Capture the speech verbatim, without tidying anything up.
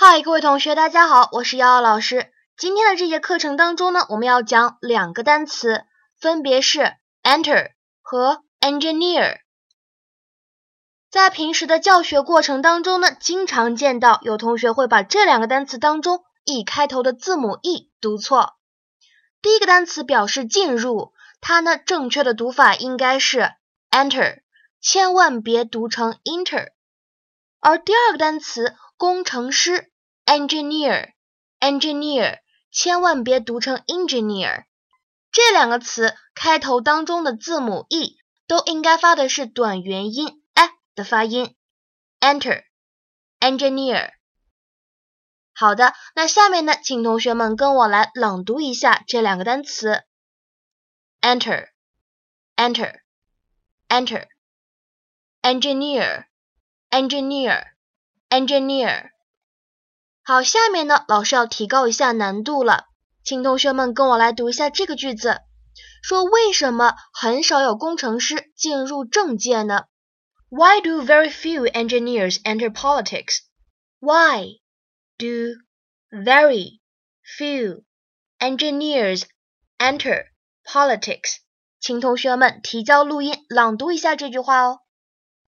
嗨，各位同学，大家好，我是瑶瑶老师。今天的这节课程当中呢，我们要讲两个单词，分别是 enter 和 engineer。在平时的教学过程当中呢，经常见到有同学会把这两个单词当中 e 开头的字母 e 读错。第一个单词表示进入，它呢正确的读法应该是 enter， 千万别读成 enter。而第二个单词工程师 engineer engineer 千万别读成 engineer， 这两个词开头当中的字母 e 都应该发的是短元音 e 的发音 enter engineer。 好的，那下面呢，请同学们跟我来朗读一下这两个单词 enter enter enter engineer engineer engineer。 好，下面呢，老师要提高一下难度了，请同学们跟我来读一下这个句子，说为什么很少有工程师进入政界呢？ Why do very few engineers enter politics? Why do very few engineers enter politics? 请同学们提交录音，朗读一下这句话哦。